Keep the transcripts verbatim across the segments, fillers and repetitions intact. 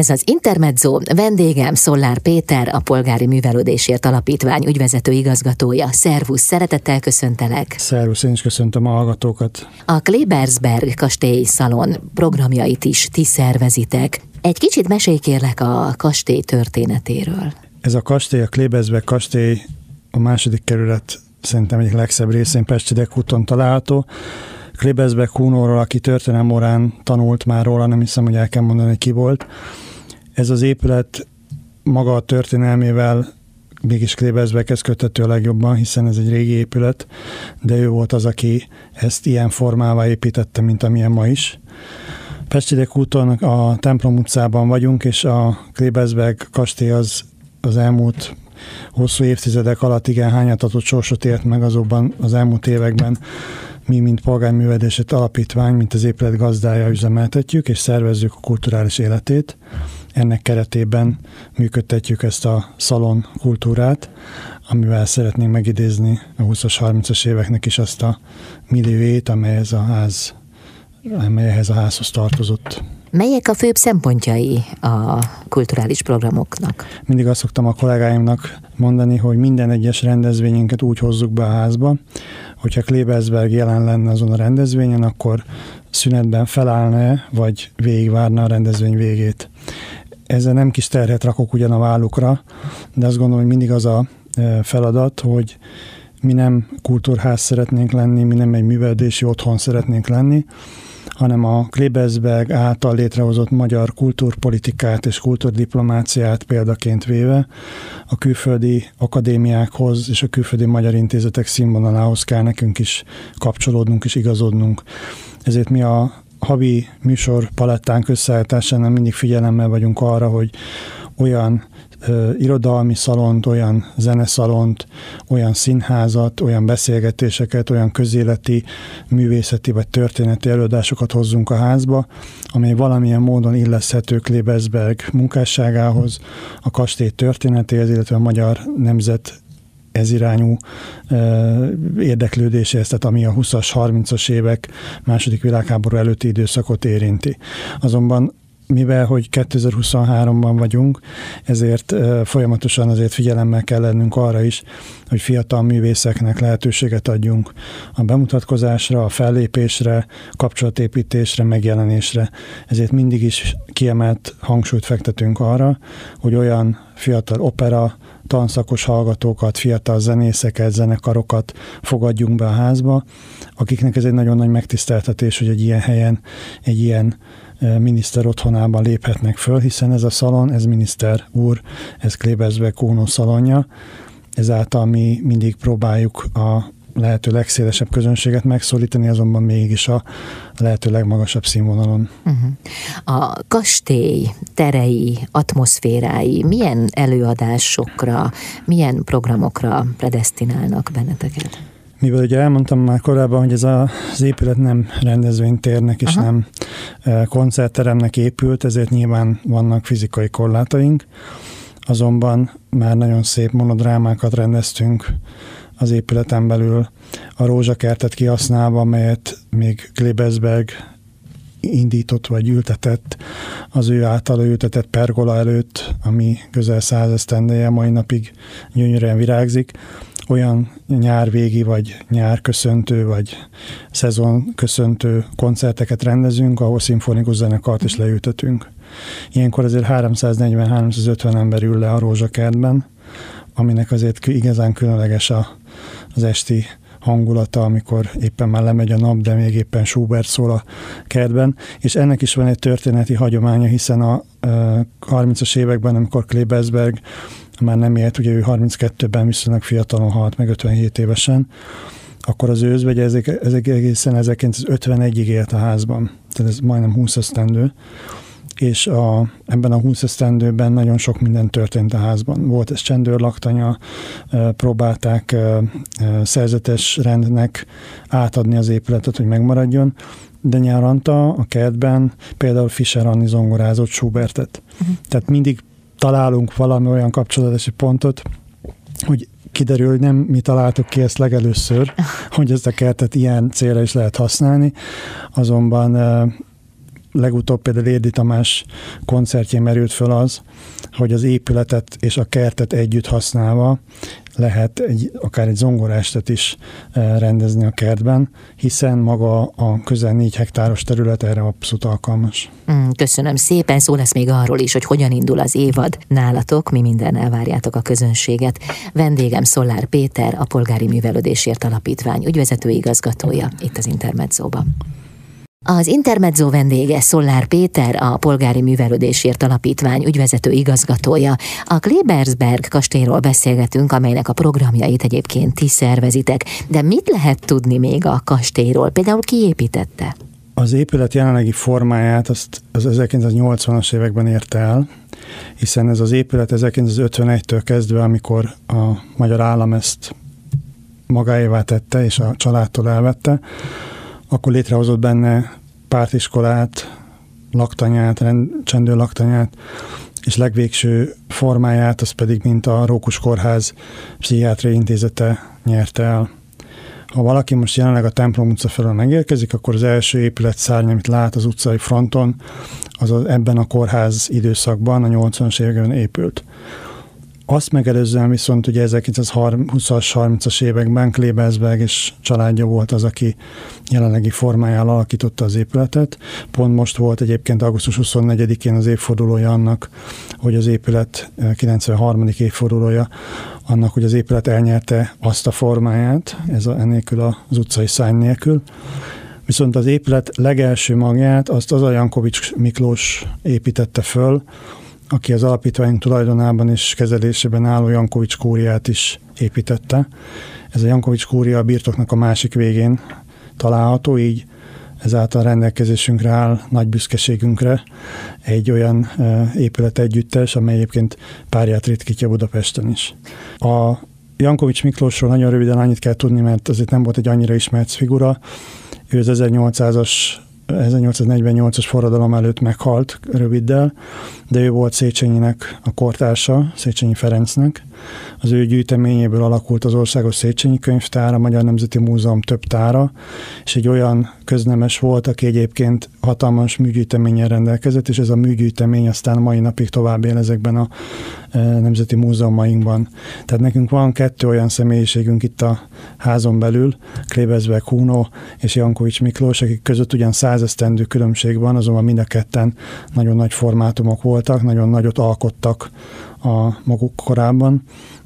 Ez az Intermezzo, vendégem Szollár Péter, a Polgári Művelődésért Alapítvány ügyvezető igazgatója. Szervusz, szeretettel köszöntelek. Szervusz, én is köszöntöm a hallgatókat. A Klebelsberg Kastély Szalon programjait is ti szervezitek. Egy kicsit mesélj kérlek a kastély történetéről. Ez a kastély, a Klebelsberg kastély a második kerület szerintem egyik legszebb részén, Pesthidegkúton található. Klebelsberg Kunóról, aki történelem órán tanult már róla, nem hiszem, hogy el kell mondani, hogy ki volt. Ez az épület maga a történelmével mégis Klebelsberghez köthető a legjobban, hiszen ez egy régi épület, de ő volt az, aki ezt ilyen formává építette, mint amilyen ma is. Pesthidegkúton, a templom utcában vagyunk, és a Klebelsberg kastély az, az elmúlt hosszú évtizedek alatt igen hányatatott sorsot élt meg azokban az elmúlt években. Mi, mint Polgári Művelődésért Alapítvány, mint az épület gazdája üzemeltetjük és szervezzük a kulturális életét. Ennek keretében működtetjük ezt a szalon kultúrát, amivel szeretnénk megidézni a húszas, harmincas éveknek is azt a milliójét, amely ez a ház, amelyhez a házhoz tartozott. Melyek a főbb szempontjai a kulturális programoknak? Mindig azt szoktam a kollégáimnak mondani, hogy minden egyes rendezvényünket úgy hozzuk be a házba, hogyha Klebelsberg jelen lenne azon a rendezvényen, akkor szünetben felállna, vagy végigvárna a rendezvény végét. Ezzel nem kis terhet rakok ugyan a vállukra, de azt gondolom, hogy mindig az a feladat, hogy mi nem kultúrház szeretnénk lenni, mi nem egy művelődési otthon szeretnénk lenni, hanem a Klebelsberg által létrehozott magyar kultúrpolitikát és kultúrdiplomáciát példaként véve a külföldi akadémiákhoz és a külföldi magyar intézetek színvonalához kell nekünk is kapcsolódnunk és igazodnunk. Ezért mi a havi műsor palettánk összeállításánál mindig figyelemmel vagyunk arra, hogy olyan irodalmi szalont, olyan zeneszalont, olyan színházat, olyan beszélgetéseket, olyan közéleti, művészeti vagy történeti előadásokat hozzunk a házba, amely valamilyen módon illeszthető Klebelsberg munkásságához, a kastély történetéhez, illetve a magyar nemzet ez irányú érdeklődéséhez, tehát ami a húszas, harmincas évek második világháború előtti időszakot érinti. Azonban mivel, hogy kétezer-huszonháromban vagyunk, ezért folyamatosan azért figyelemmel kell lennünk arra is, hogy fiatal művészeknek lehetőséget adjunk a bemutatkozásra, a fellépésre, kapcsolatépítésre, megjelenésre. Ezért mindig is kiemelt hangsúlyt fektetünk arra, hogy olyan fiatal opera, tanszakos hallgatókat, fiatal zenészeket, zenekarokat fogadjunk be a házba, akiknek ez egy nagyon nagy megtiszteltetés, hogy egy ilyen helyen, egy ilyen miniszter otthonában léphetnek föl, hiszen ez a szalon, ez miniszter úr, ez Klebelsberg Kunó szalonja, ezáltal mi mindig próbáljuk a lehető legszélesebb közönséget megszólítani, azonban mégis a lehető legmagasabb színvonalon. Uh-huh. A kastély terei, atmoszférái milyen előadásokra, milyen programokra predesztinálnak benneteket? Mivel ugye elmondtam már korábban, hogy ez az épület nem rendezvénytérnek és Aha. nem koncertteremnek épült, ezért nyilván vannak fizikai korlátaink, azonban már nagyon szép monodrámákat rendeztünk az épületen belül, a rózsakertet kihasználva, amelyet még Klebelsberg indított vagy ültetett, az ő által ültetett pergola előtt, ami közel száz esztendeje mai napig gyönyörűen virágzik. Olyan nyárvégi, vagy nyárköszöntő, vagy szezonköszöntő koncerteket rendezünk, ahol szimfonikus zenekart is leültetünk. Ilyenkor azért háromszáznegyven-háromszázötven ember ül le a rózsakertben, aminek azért igazán különleges a, az esti hangulata, amikor éppen már lemegy a nap, de még éppen Schubert szól a kertben, és ennek is van egy történeti hagyománya, hiszen a, a harmincas években, amikor Klebelsberg már nem élt, ugye ő harminckettőben viszonylag fiatalon halt meg, ötvenhét évesen, akkor az ő özvegye ezek, ezek egészen ezerkilencszázötvenegyig élt a házban. Tehát ez majdnem húsz esztendő. És a, ebben a húsz esztendőben nagyon sok minden történt a házban. Volt ez csendőrlaktanya, próbálták szerzetes rendnek átadni az épületet, hogy megmaradjon, de nyaranta a kertben például Fischer Anni zongorázott Schubertet. Uh-huh. Tehát mindig találunk valami olyan kapcsolódási pontot, hogy kiderül, hogy nem mi találtuk ki ezt legelőször, hogy ezt a kertet ilyen célra is lehet használni, azonban legutóbb például Érdi Tamás koncertjén merült föl az, hogy az épületet és a kertet együtt használva lehet egy, akár egy zongorástet is rendezni a kertben, hiszen maga a közel négy hektáros terület erre abszolút alkalmas. Mm, köszönöm szépen, szó lesz még arról is, hogy hogyan indul az évad nálatok, mi minden elvárjátok a közönséget. Vendégem Szollár Péter, a Polgári Művelődésért Alapítvány ügyvezető igazgatója itt az Intermedzóban. Az Intermezzo vendége Szollár Péter, a Polgári Művelődésért Alapítvány ügyvezető igazgatója. A Klebelsberg kastélyról beszélgetünk, amelynek a programjait egyébként ti szervezitek. De mit lehet tudni még a kastélyról? Például ki építette? Az épület jelenlegi formáját azt az ezerkilencszáznyolcvanas években érte el, hiszen ez az épület ezerkilencszázötvenegytől kezdve, amikor a magyar állam ezt magáévá tette és a családtól elvette, akkor létrehozott benne pártiskolát, laktanyát, rend, csendő laktanyát, és legvégső formáját, az pedig mint a Rókus Kórház Pszichiátriai Intézete nyerte el. Ha valaki most jelenleg a Templom utca felől megérkezik, akkor az első épület szárny, amit lát az utcai fronton, az ebben a kórház időszakban, a nyolcvanas években épült. Azt megelőzően viszont ugye ezerkilencszázhúszas, harmincas években Klebelsberg és családja volt az, aki jelenlegi formáján alakította az épületet. Pont most volt egyébként augusztus huszonnegyedikén az évfordulója annak, hogy az épület kilencvenharmadik évfordulója annak, hogy az épület elnyerte azt a formáját, ez a, enélkül az utcai szárny nélkül. Viszont az épület legelső magját azt az a Jankovics Miklós építette föl, aki az alapítvány tulajdonában és kezelésében álló Jankovics kúriát is építette. Ez a Jankovics kúria a birtoknak a másik végén található, így ezáltal rendelkezésünkre áll, nagy büszkeségünkre egy olyan épületegyüttes, amely egyébként párját ritkítja Budapesten is. A Jankovics Miklósról nagyon röviden annyit kell tudni, mert azért nem volt egy annyira ismert figura. Ő az ezernyolcszázas ezernyolcszáznegyvennyolcas forradalom előtt meghalt röviddel, de ő volt Széchenyinek a kortársa, Széchenyi Ferencnek. Az ő gyűjteményéből alakult az Országos Széchenyi Könyvtár, a Magyar Nemzeti Múzeum több tára, és egy olyan köznemes volt, aki egyébként hatalmas műgyűjteménnyel rendelkezett, és ez a műgyűjtemény aztán mai napig tovább él ezekben a nemzeti múzeumainkban. Tehát nekünk van kettő olyan személyiségünk itt a házon belül, Klebelsberg Kunó és Jankovics Miklós, akik között ugyan százesztendő különbség van, azonban mind a ketten nagyon nagy formátumok voltak, nagyon nagyot alkottak a maguk korában,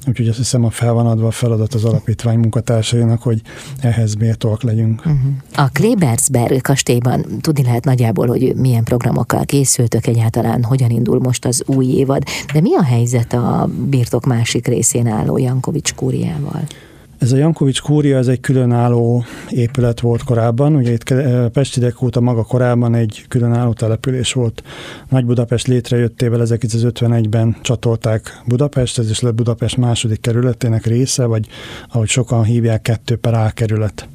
úgyhogy azt hiszem, a fel van adva a feladat az alapítvány munkatársainak, hogy ehhez méltóak legyünk. Uh-huh. A Klebelsberg kastélyban tudni lehet nagyjából, hogy milyen programokkal készültök egyáltalán, hogyan indul most az új évad, de mi a helyzet a birtok másik részén álló Jankovics kúriával? Ez a Jankovics kúria, ez egy különálló épület volt korábban, ugye itt Pesthidegkút a maga korában egy különálló település volt. Nagy-Budapest létrejöttével ezerkilencszázötvenegyben csatolták Budapest, ez is lett Budapest második kerületének része, vagy ahogy sokan hívják, kettő per A kerület.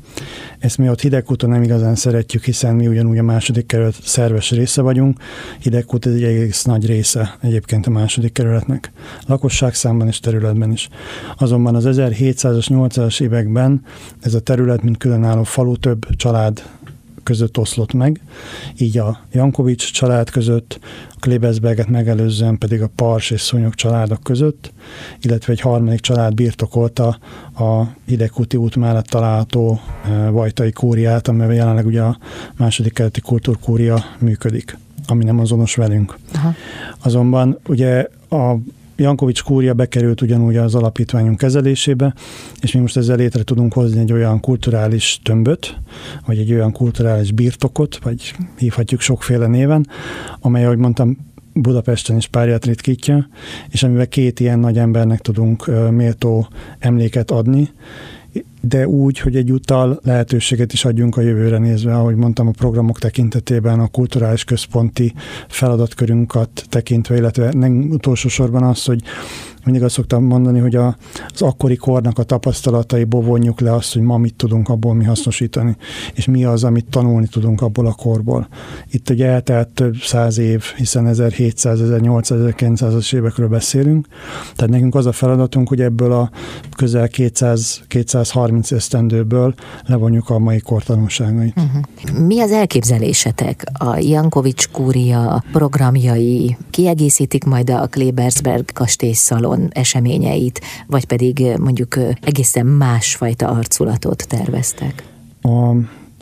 Ezt mi ott Hidegkúton nem igazán szeretjük, hiszen mi ugyanúgy a második kerület szerves része vagyunk. Hidegkút egy egész nagy része egyébként a második kerületnek. Lakosságszámban és területben is. Azonban az ezerhétszázas, nyolcszázas években ez a terület, mint különálló falu, több család között oszlott meg. Így a Jankovics család között, a Klebelsberget megelőzően pedig a Pars és Szúnyog családok között, illetve egy harmadik család birtokolta a Hidegkúti út mellett található Vajtai kúriát, amely jelenleg ugye a második keleti kultúrkúria működik, ami nem azonos velünk. Aha. Azonban ugye a Jankovics kúria bekerült ugyanúgy az alapítványunk kezelésébe, és mi most ezzel létre tudunk hozni egy olyan kulturális tömböt, vagy egy olyan kulturális birtokot, vagy hívhatjuk sokféle néven, amely, ahogy mondtam, Budapesten is párját ritkítja, és amivel két ilyen nagy embernek tudunk méltó emléket adni, de úgy, hogy egyúttal lehetőséget is adjunk a jövőre nézve, ahogy mondtam, a programok tekintetében, a kulturális központi feladatkörünket tekintve, illetve nem utolsó sorban az, hogy mindig azt szoktam mondani, hogy a, az akkori kornak a tapasztalataiból vonjuk le azt, hogy ma mit tudunk abból mi hasznosítani, és mi az, amit tanulni tudunk abból a korból. Itt ugye eltelt több száz év, hiszen ezerhétszáz, ezernyolcszáz, ezerkilencszázas évekről beszélünk, tehát nekünk az a feladatunk, hogy ebből a közel kétszáz, kétszázharminc esztendőből levonjuk a mai kor tanulságait. Uh-huh. Mi az elképzelésetek? A Jankovics Kúria programjai kiegészítik majd a Klebelsberg Kastély Szalon eseményeit, vagy pedig mondjuk egészen másfajta arculatot terveztek? A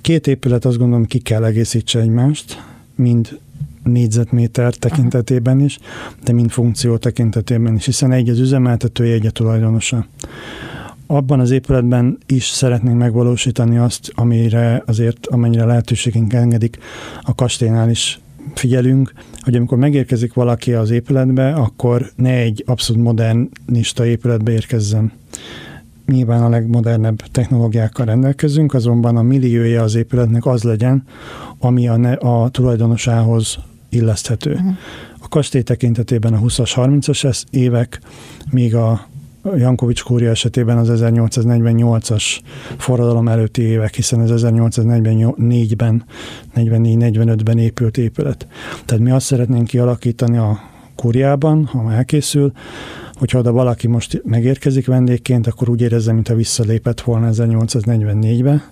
két épület azt gondolom ki kell egészítse egymást, mind négyzetméter tekintetében is, de mind funkció tekintetében is, hiszen egy az üzemeltetője, egy a tulajdonosa. Abban az épületben is szeretnénk megvalósítani azt, amire azért, amennyire lehetőségünk engedik, a kastélynál is figyelünk, hogy amikor megérkezik valaki az épületbe, akkor ne egy abszolút modernista épületbe érkezzen. Nyilván a legmodernebb technológiákkal rendelkezünk, azonban a milliója az épületnek az legyen, ami a, ne, a tulajdonosához illeszthető. Uh-huh. A kastély tekintetében a huszas, harmincas évek, míg a Jankovics Kúria esetében az ezernyolcszáznegyvennyolcas forradalom előtti évek, hiszen ez ezernyolcszáznegyvennégyben, negyvennégy-negyvenötben épült épület. Tehát mi azt szeretnénk kialakítani a Kúriában, ha elkészül, hogyha oda valaki most megérkezik vendégként, akkor úgy érezze, mintha visszalépett volna ezernyolcszáznegyvennégybe,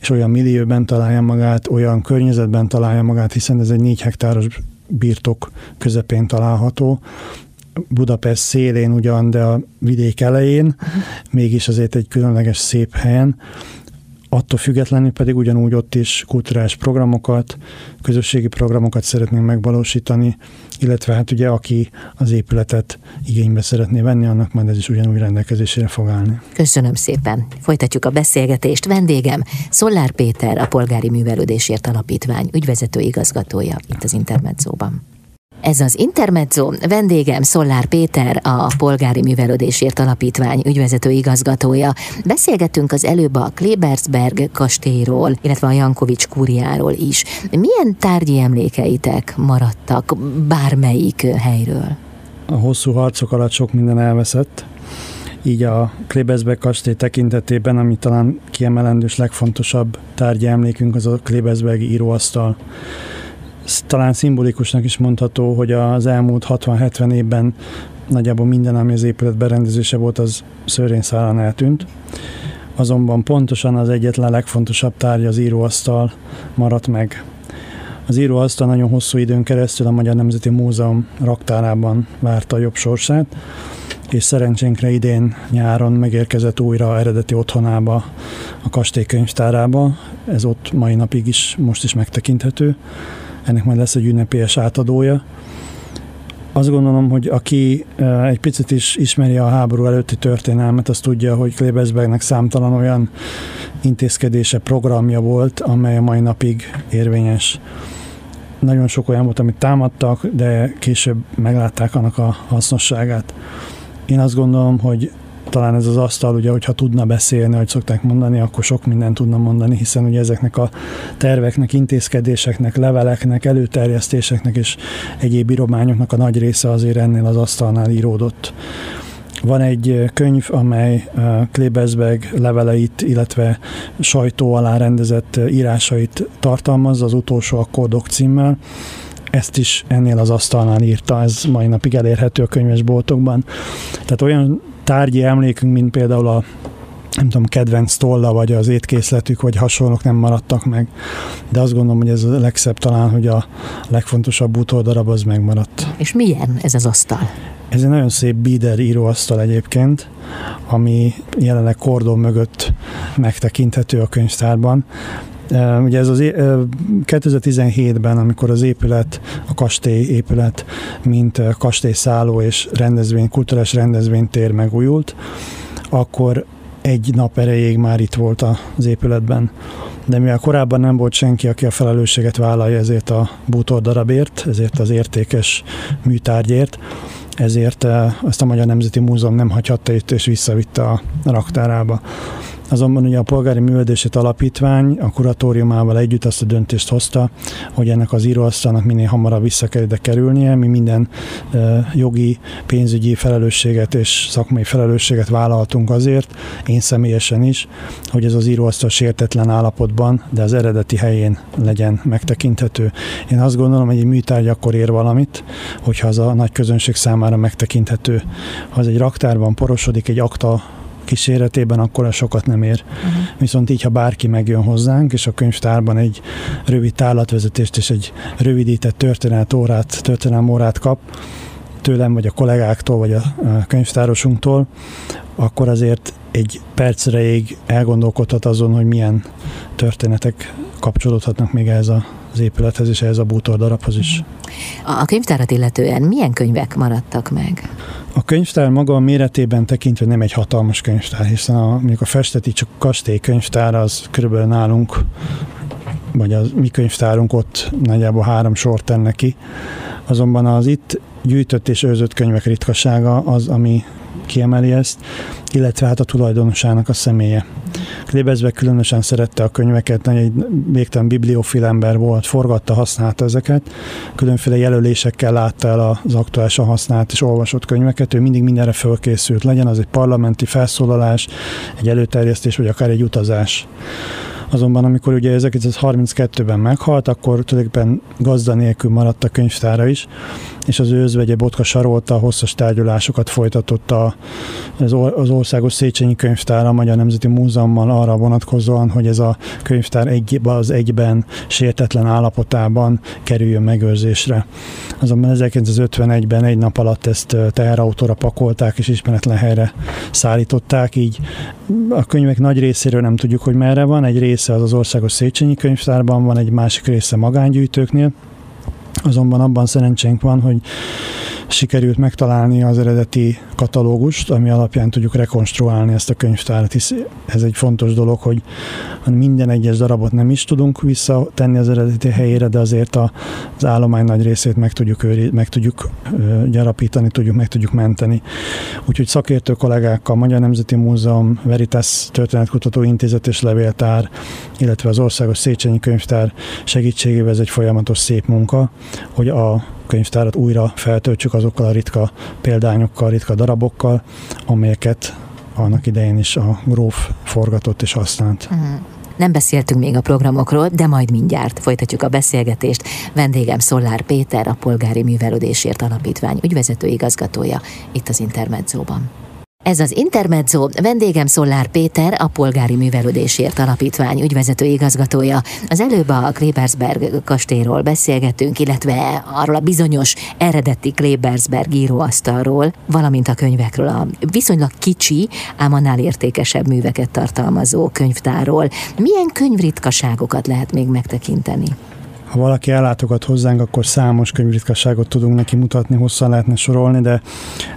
és olyan millióben találja magát, olyan környezetben találja magát, hiszen ez egy négy hektáros birtok közepén található, Budapest szélén ugyan, de a vidék elején, uh-huh. mégis azért egy különleges szép helyen. Attól függetlenül pedig ugyanúgy ott is kulturális programokat, közösségi programokat szeretnénk megvalósítani, illetve hát ugye aki az épületet igénybe szeretné venni, annak majd ez is ugyanúgy rendelkezésére fog állni. Köszönöm szépen. Folytatjuk a beszélgetést. Vendégem Szollár Péter, a Polgári Művelődésért Alapítvány ügyvezető igazgatója itt az Intermedzóban. Ez az Intermezzo, vendégem Szollár Péter, a Polgári Művelődésért Alapítvány ügyvezető igazgatója. Beszélgettünk az előbb a Klebelsberg kastélyról, illetve a Jankovics Kúriáról is. Milyen tárgyi emlékeitek maradtak bármelyik helyről? A hosszú harcok alatt sok minden elveszett. Így a Klebelsberg kastély tekintetében, ami talán kiemelendős legfontosabb tárgyi emlékünk, az a klebelsbergi íróasztal. Talán szimbolikusnak is mondható, hogy az elmúlt hatvan-hetven évben nagyjából minden, ami az épület berendezése volt, az szőrén-szállán eltűnt. Azonban pontosan az egyetlen legfontosabb tárgy, az íróasztal maradt meg. Az íróasztal nagyon hosszú időn keresztül a Magyar Nemzeti Múzeum raktárában várta a jobb sorsát, és szerencsénkre idén nyáron megérkezett újra eredeti otthonába, a kastély könyvtárába. Ez ott mai napig is, most is megtekinthető. Ennek majd lesz egy ünnepélyes átadója. Azt gondolom, hogy aki egy picit is ismeri a háború előtti történelmet, az tudja, hogy Klebelsbergnek számtalan olyan intézkedése, programja volt, amely a mai napig érvényes. Nagyon sok olyan volt, amit támadtak, de később meglátták annak a hasznosságát. Én azt gondolom, hogy talán ez az asztal, ugye, hogyha tudna beszélni, ahogy szokták mondani, akkor sok mindent tudna mondani, hiszen ugye ezeknek a terveknek, intézkedéseknek, leveleknek, előterjesztéseknek és egyéb írományoknak a nagy része azért ennél az asztalnál íródott. Van egy könyv, amely Klebelsberg leveleit, illetve sajtó alá rendezett írásait tartalmazza, az utolsó akkordok címmel. Ezt is ennél az asztalnál írta, ez mai napig elérhető a könyvesboltokban. Tehát olyan tárgyi emlékünk, mint például a nem tudom, kedvenc tolla, vagy az étkészletük, vagy hasonlók nem maradtak meg. De azt gondolom, hogy ez a legszebb talán, hogy a legfontosabb utoldarab az megmaradt. És milyen ez az asztal? Ez egy nagyon szép bíder íróasztal egyébként, ami jelenleg kordon mögött megtekinthető a könyvtárban. Ugye ez az kétezer-tizenhétben, amikor az épület, a kastély épület, mint kastélyszálló és rendezvény, kulturális rendezvénytér megújult, akkor egy nap erejéig már itt volt az épületben. De mivel korábban nem volt senki, aki a felelősséget vállalja ezért a bútordarabért, ezért az értékes műtárgyért, ezért ezt a Magyar Nemzeti Múzeum nem hagyhatta itt, és visszavitte a raktárába. Azonban ugye a Polgári Művelődésért Alapítvány a kuratóriumával együtt azt a döntést hozta, hogy ennek az íróasztalnak minél hamarabb vissza kell ide kerülnie. Mi minden jogi, pénzügyi felelősséget és szakmai felelősséget vállaltunk azért, én személyesen is, hogy ez az íróasztal sértetlen állapotban, de az eredeti helyén legyen megtekinthető. Én azt gondolom, hogy egy műtárgy akkor ér valamit, hogyha az a nagy közönség számára megtekinthető. Ha az egy raktárban porosodik, egy akta kíséretében, akkor sokat nem ér. Uh-huh. Viszont így, ha bárki megjön hozzánk, és a könyvtárban egy rövid tárlatvezetést és egy rövidített történelmórát, történelmórát kap, tőlem, vagy a kollégáktól, vagy a könyvtárosunktól, akkor azért egy percreig elgondolkodhat azon, hogy milyen történetek kapcsolódhatnak még ehhez az épülethez, és ehhez a bútordarabhoz is. A könyvtárat illetően milyen könyvek maradtak meg? A könyvtár maga a méretében tekintve nem egy hatalmas könyvtár, hiszen a, mondjuk a festeti csak kastély könyvtár az körülbelül nálunk, vagy a mi könyvtárunk ott nagyjából három sort tenni neki. Azonban az itt gyűjtött és őrzött könyvek ritkasága az, ami kiemeli ezt, illetve hát a tulajdonosának a személye. Klebelsberg különösen szerette a könyveket, nagyon egy végtelen bibliofil ember volt, forgatta, használta ezeket, különféle jelölésekkel látta el az aktuálisan használt és olvasott könyveket, ő mindig mindenre fölkészült, legyen az egy parlamenti felszólalás, egy előterjesztés, vagy akár egy utazás. Azonban amikor ugye ezerkilencszázharminckettőben meghalt, akkor tulajdonképpen gazda nélkül maradt a könyvtára is, és az őzvegye Botka Sarolta hosszas tárgyalásokat folytatott az Országos Széchenyi Könyvtár a Magyar Nemzeti Múzeummal arra vonatkozóan, hogy ez a könyvtár egy, az egyben sértetlen állapotában kerüljön megőrzésre. Azonban ezerkilencszázötvenegyben egy nap alatt ezt teherautóra pakolták és ismeretlen helyre szállították, így a könyvek nagy részéről nem tudjuk, hogy merre van, egy része az az Országos Széchenyi Könyvtárban van, egy másik része magángyűjtőknél. Azonban abban szerencsénk van, hogy sikerült megtalálni az eredeti katalógust, ami alapján tudjuk rekonstruálni ezt a könyvtárat, hisz ez egy fontos dolog, hogy minden egyes darabot nem is tudunk visszatenni az eredeti helyére, de azért az állomány nagy részét meg tudjuk, őri, meg tudjuk gyarapítani, tudjuk, meg tudjuk menteni. Úgyhogy szakértő kollégákkal, Magyar Nemzeti Múzeum, Veritas Történetkutató Intézet és Levéltár, illetve az Országos Széchenyi Könyvtár segítségével ez egy folyamatos szép munka, hogy a könyvtárat újra feltöltsük azokkal a ritka példányokkal, ritka darabokkal, amelyeket annak idején is a gróf forgatott és használt. Nem beszéltünk még a programokról, de majd mindjárt folytatjuk a beszélgetést. Vendégem Szollár Péter, a Polgári Művelődésért Alapítvány ügyvezető igazgatója itt az Intermedzóban. Ez az Intermezzo, vendégem Szollár Péter, a Polgári Művelődésért Alapítvány ügyvezető igazgatója. Az előbb a Klebelsberg kastélyról beszélgetünk, illetve arról a bizonyos eredeti Klebelsberg íróasztalról, valamint a könyvekről, a viszonylag kicsi, ám annál értékesebb műveket tartalmazó könyvtárról. Milyen könyvritkaságokat lehet még megtekinteni? Ha valaki ellátogat hozzánk, akkor számos könyvritkaságot tudunk neki mutatni, hosszan lehetne sorolni, de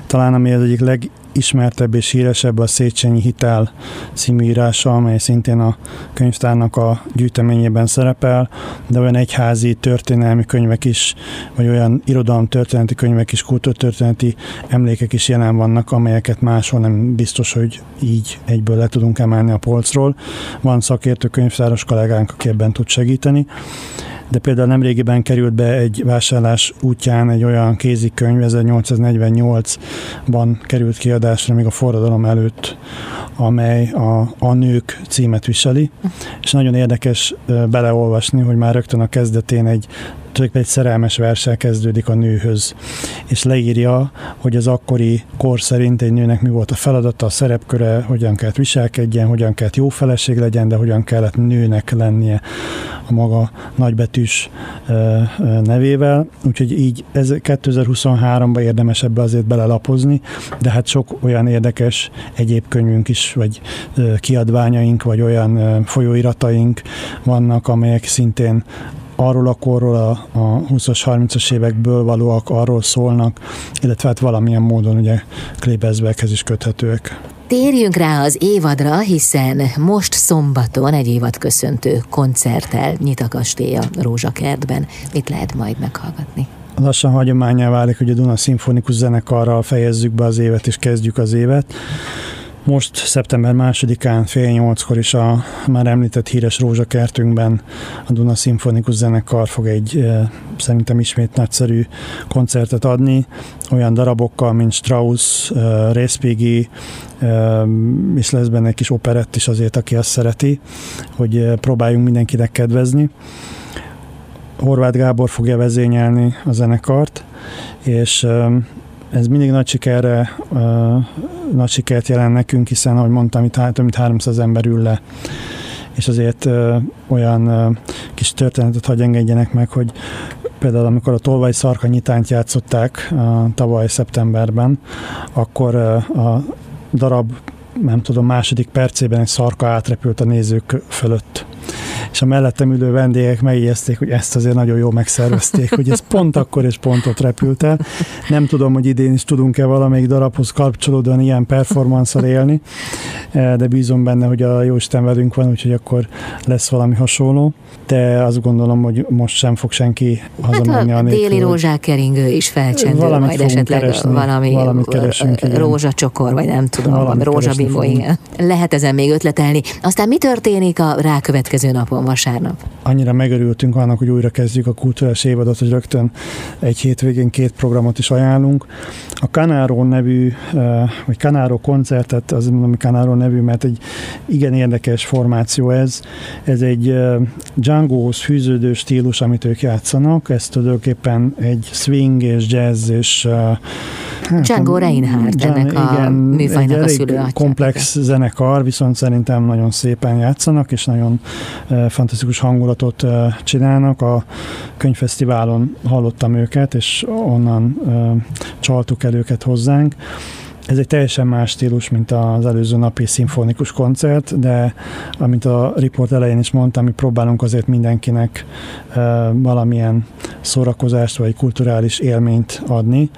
talán ami az egyik leg ismertebb és híresebb a Széchenyi Hitel című írása, amely szintén a könyvtárnak a gyűjteményében szerepel, de olyan egyházi történelmi könyvek is, vagy olyan irodalomtörténeti könyvek is, kultúrtörténeti emlékek is jelen vannak, amelyeket máshol nem biztos, hogy így egyből le tudunk emelni a polcról. Van szakértő könyvtáros kollégánk, aki ebben tud segíteni. De például nemrégiben került be egy vásárlás útján egy olyan kézikönyv, ezernyolcszáznegyvennyolcban került kiadásra, még a forradalom előtt, amely a, a nők címet viseli, és nagyon érdekes beleolvasni, hogy már rögtön a kezdetén egy egy szerelmes verssel kezdődik a nőhöz, és leírja, hogy az akkori kor szerint egy nőnek mi volt a feladata, a szerepköre, hogyan kellett viselkedjen, hogyan kellett jó feleség legyen, de hogyan kellett nőnek lennie a maga nagybetűs nevével. Úgyhogy így ez kétezer-huszonháromban érdemes ebbe azért belelapozni, de hát sok olyan érdekes egyéb könyvünk is, vagy kiadványaink, vagy olyan folyóirataink vannak, amelyek szintén arról a korról, a, a huszas, harmincas évekből valóak, arról szólnak, illetve hát valamilyen módon ugye Klebelsberghez is köthetőek. Térjünk rá az évadra, hiszen most szombaton egy évadköszöntő koncerttel nyit a kastély a Rózsakertben. Mit lehet majd meghallgatni? Lassan hagyománnyá válik, hogy a Duna Sinfonikus Zenekarral fejezzük be az évet és kezdjük az évet. Most szeptember másodikán fél nyolckor is a már említett híres rózsakertünkben a Duna Sinfonikus Zenekar fog egy szerintem ismét nagyszerű koncertet adni, olyan darabokkal, mint Strauss, Respighi, és lesz benne egy kis operett is azért, aki azt szereti, hogy próbáljunk mindenkinek kedvezni. Horváth Gábor fogja vezényelni a zenekart, és ez mindig nagy sikerre, nagy sikert jelent nekünk, hiszen, ahogy mondtam, itt több mint háromszáz ember ül le, és azért olyan kis történetet hagy engedjenek meg, hogy például amikor a Tolvaj Szarka nyitányt játszották tavaly szeptemberben, akkor a darab, nem tudom, második percében egy szarka átrepült a nézők fölött. És a mellettem ülő vendégek megijeszték, hogy ezt azért nagyon jól megszervezték, hogy ez pont akkor és pont ott repült el. Nem tudom, hogy idén is tudunk-e valamelyik darabhoz kapcsolódóan ilyen performanszal élni, de bízom benne, hogy a Jóisten velünk van, úgyhogy akkor lesz valami hasonló. De azt gondolom, hogy most sem fog senki hazamenni hát a nélkül. Déli rózsák keringő is felcsendül, valamit majd esetleg keresni, valami rózsacsokor, vagy nem tudom, valami rózsabifó, igen. Lehet ezen még ötletelni. Aztán mi történik a rákövetkező napon, vasárnap? Annyira megörültünk annak, hogy újra kezdjük a kulturális évadot, hogy rögtön egy hétvégén két programot is ajánlunk. A Kanáro nevű, vagy Kanáro koncertet, azért mondom, hogy Kanáro nevű, mert egy igen érdekes formáció ez. Ez egy Django-hoz fűződő stílus, amit ők játszanak, ez tulajdonképpen egy swing és jazz és hát, Django Reinhardt, ennek a igen, műfajnak a szülőatya. Komplex zenekar, viszont szerintem nagyon szépen játszanak, és nagyon e, fantasztikus hangulatot e, csinálnak. A könyvfesztiválon hallottam őket, és onnan e, csaltuk el őket hozzánk. Ez egy teljesen más stílus, mint az előző napi szimfonikus koncert, de amint a riport elején is mondtam, mi próbálunk azért mindenkinek e, valamilyen szórakozást vagy kulturális élményt adni,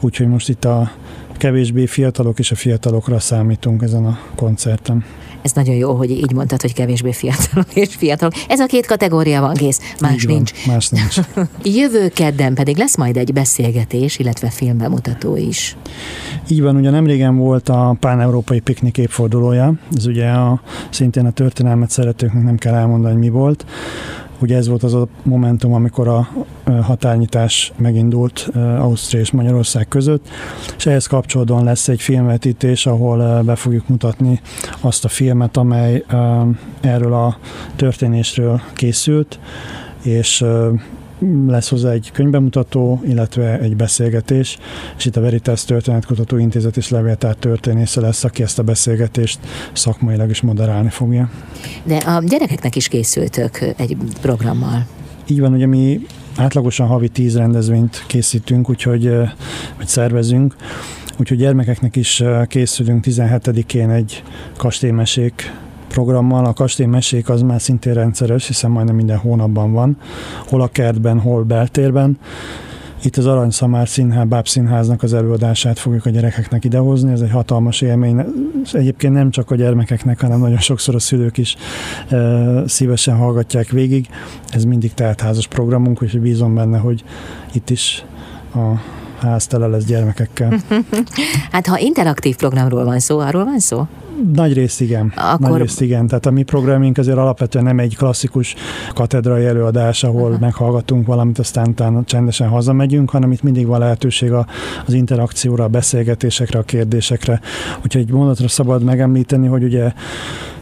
úgyhogy most itt a kevésbé fiatalok és a fiatalokra számítunk ezen a koncerten. Ez nagyon jó, hogy így mondtad, hogy kevésbé fiatalok és fiatalok. Ez a két kategória van, kész. Más van, nincs. Más nincs. Jövő kedden pedig lesz majd egy beszélgetés, illetve filmbemutató is. Így van, ugye nemrégen volt a páneurópai piknik évfordulója. Ez ugye a, szintén a történelmet szeretőknek nem kell elmondani, mi volt. Ugye ez volt az a momentum, amikor a határnyitás megindult Ausztria és Magyarország között, és ehhez kapcsolódóan lesz egy filmvetítés, ahol be fogjuk mutatni azt a filmet, amely erről a történésről készült, és lesz hozzá egy könyvbemutató, illetve egy beszélgetés, és itt a Veritas Történetkutató Intézet és Levéltár történésze lesz, aki ezt a beszélgetést szakmailag is moderálni fogja. De a gyerekeknek is készültök egy programmal. Így van, ugye mi átlagosan havi tíz rendezvényt készítünk, úgyhogy vagy szervezünk, úgyhogy gyermekeknek is készülünk tizenhetedikén egy kastélymesék programmal. A kastélymesék az már szintén rendszeres, hiszen majdnem minden hónapban van, hol a kertben, hol beltérben. Itt az Arany Szamár Színház, bábszínháznak az előadását fogjuk a gyerekeknek idehozni, ez egy hatalmas élmény. Egyébként nem csak a gyermekeknek, hanem nagyon sokszor a szülők is e, szívesen hallgatják végig. Ez mindig teltházas programunk, és bízom benne, hogy itt is a ház tele lesz gyermekekkel. Hát ha interaktív programról van szó, arról van szó? Nagy részt igen. Akkor... Nagy részt igen. Tehát a mi programunk azért alapvetően nem egy klasszikus katedrai előadás, ahol aha, meghallgatunk valamit, aztán csendesen hazamegyünk, hanem itt mindig van lehetőség az interakcióra, a beszélgetésekre, a kérdésekre. Úgyhogy egy mondatra szabad megemlíteni, hogy ugye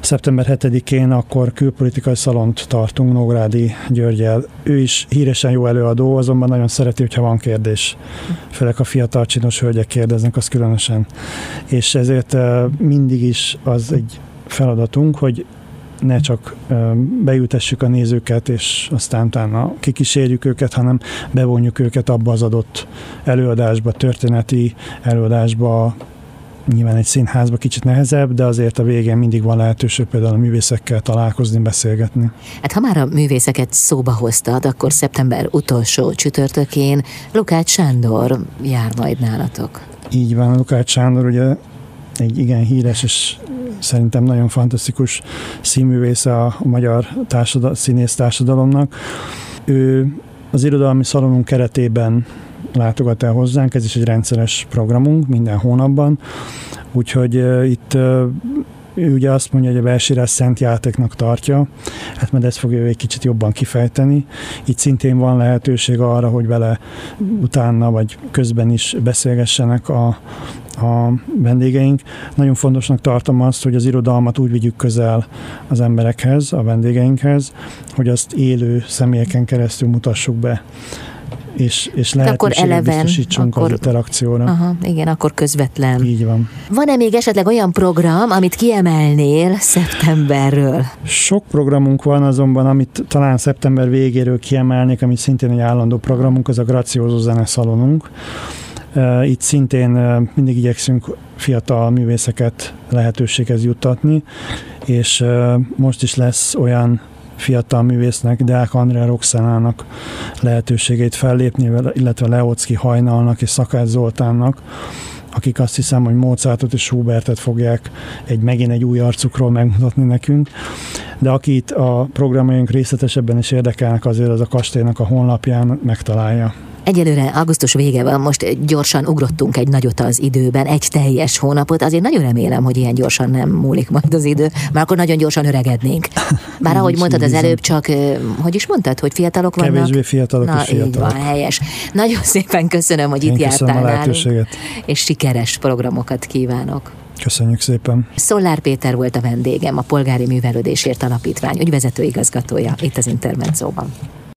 szeptember hetedikén akkor külpolitikai szalont tartunk Nógrádi Györgyel. Ő is híresen jó előadó, azonban nagyon szereti, hogyha van kérdés. Főleg a fiatal csinos hölgyek kérdeznek, az különösen. És ezért mindig is az egy feladatunk, hogy ne csak beültessük a nézőket, és aztán utána kikísérjük őket, hanem bevonjuk őket abba az adott előadásba, történeti előadásba, nyilván egy színházba kicsit nehezebb, de azért a végén mindig van lehetőség például a művészekkel találkozni, beszélgetni. Hát ha már a művészeket szóba hoztad, akkor szeptember utolsó csütörtökén Lukács Sándor jár majd nálatok. Így van, Lukács Sándor ugye egy igen híres és szerintem nagyon fantasztikus színművész a magyar társadal- színész társadalomnak. Ő az irodalmi szalonunk keretében látogat el hozzánk, ez is egy rendszeres programunk minden hónapban, úgyhogy itt ő ugye azt mondja, hogy a belsírás szent játéknak tartja, hát majd ezt fogja ő egy kicsit jobban kifejteni. Itt szintén van lehetőség arra, hogy vele utána vagy közben is beszélgessenek a, a vendégeink. Nagyon fontosnak tartom azt, hogy az irodalmat úgy vigyük közel az emberekhez, a vendégeinkhez, hogy azt élő személyeken keresztül mutassuk be. És, és lehetőséget biztosítsunk akkor, az interakcióra. Aha, igen, akkor közvetlen. Így van. Van-e még esetleg olyan program, amit kiemelnél szeptemberről? Sok programunk van, azonban amit talán szeptember végéről kiemelnék, amit szintén egy állandó programunk, az a Graciózó Zeneszalonunk. Itt szintén mindig igyekszünk fiatal művészeket lehetőséghez juttatni, és most is lesz olyan fiatal művésznek, Deák Andréa Roxannának lehetőségét fellépni, illetve Leocki Hajnalnak és Szakász Zoltánnak, akik azt hiszem, hogy Mozartot és Schubertet fogják egy, megint egy új arcukról megmutatni nekünk. De aki itt a programjaink részletesebben is érdekelnek, azért az a kastélynak a honlapján megtalálja. Egyelőre augusztus vége van, most gyorsan ugrottunk egy nagyot az időben, egy teljes hónapot, azért nagyon remélem, hogy ilyen gyorsan nem múlik majd az idő, mert akkor nagyon gyorsan öregednénk. Bár ahogy mondtad az előbb, csak, hogy is mondtad, hogy fiatalok vannak? Kevésbé fiatalok Na, és fiatalok. Van, helyes. Nagyon szépen köszönöm, hogy Én itt jártál nálunk, és sikeres programokat kívánok. Köszönjük szépen. Szollár Péter volt a vendégem, a Polgári Művelődésért Alapítvány ügyvezető igazgatója itt az Intermenzóban.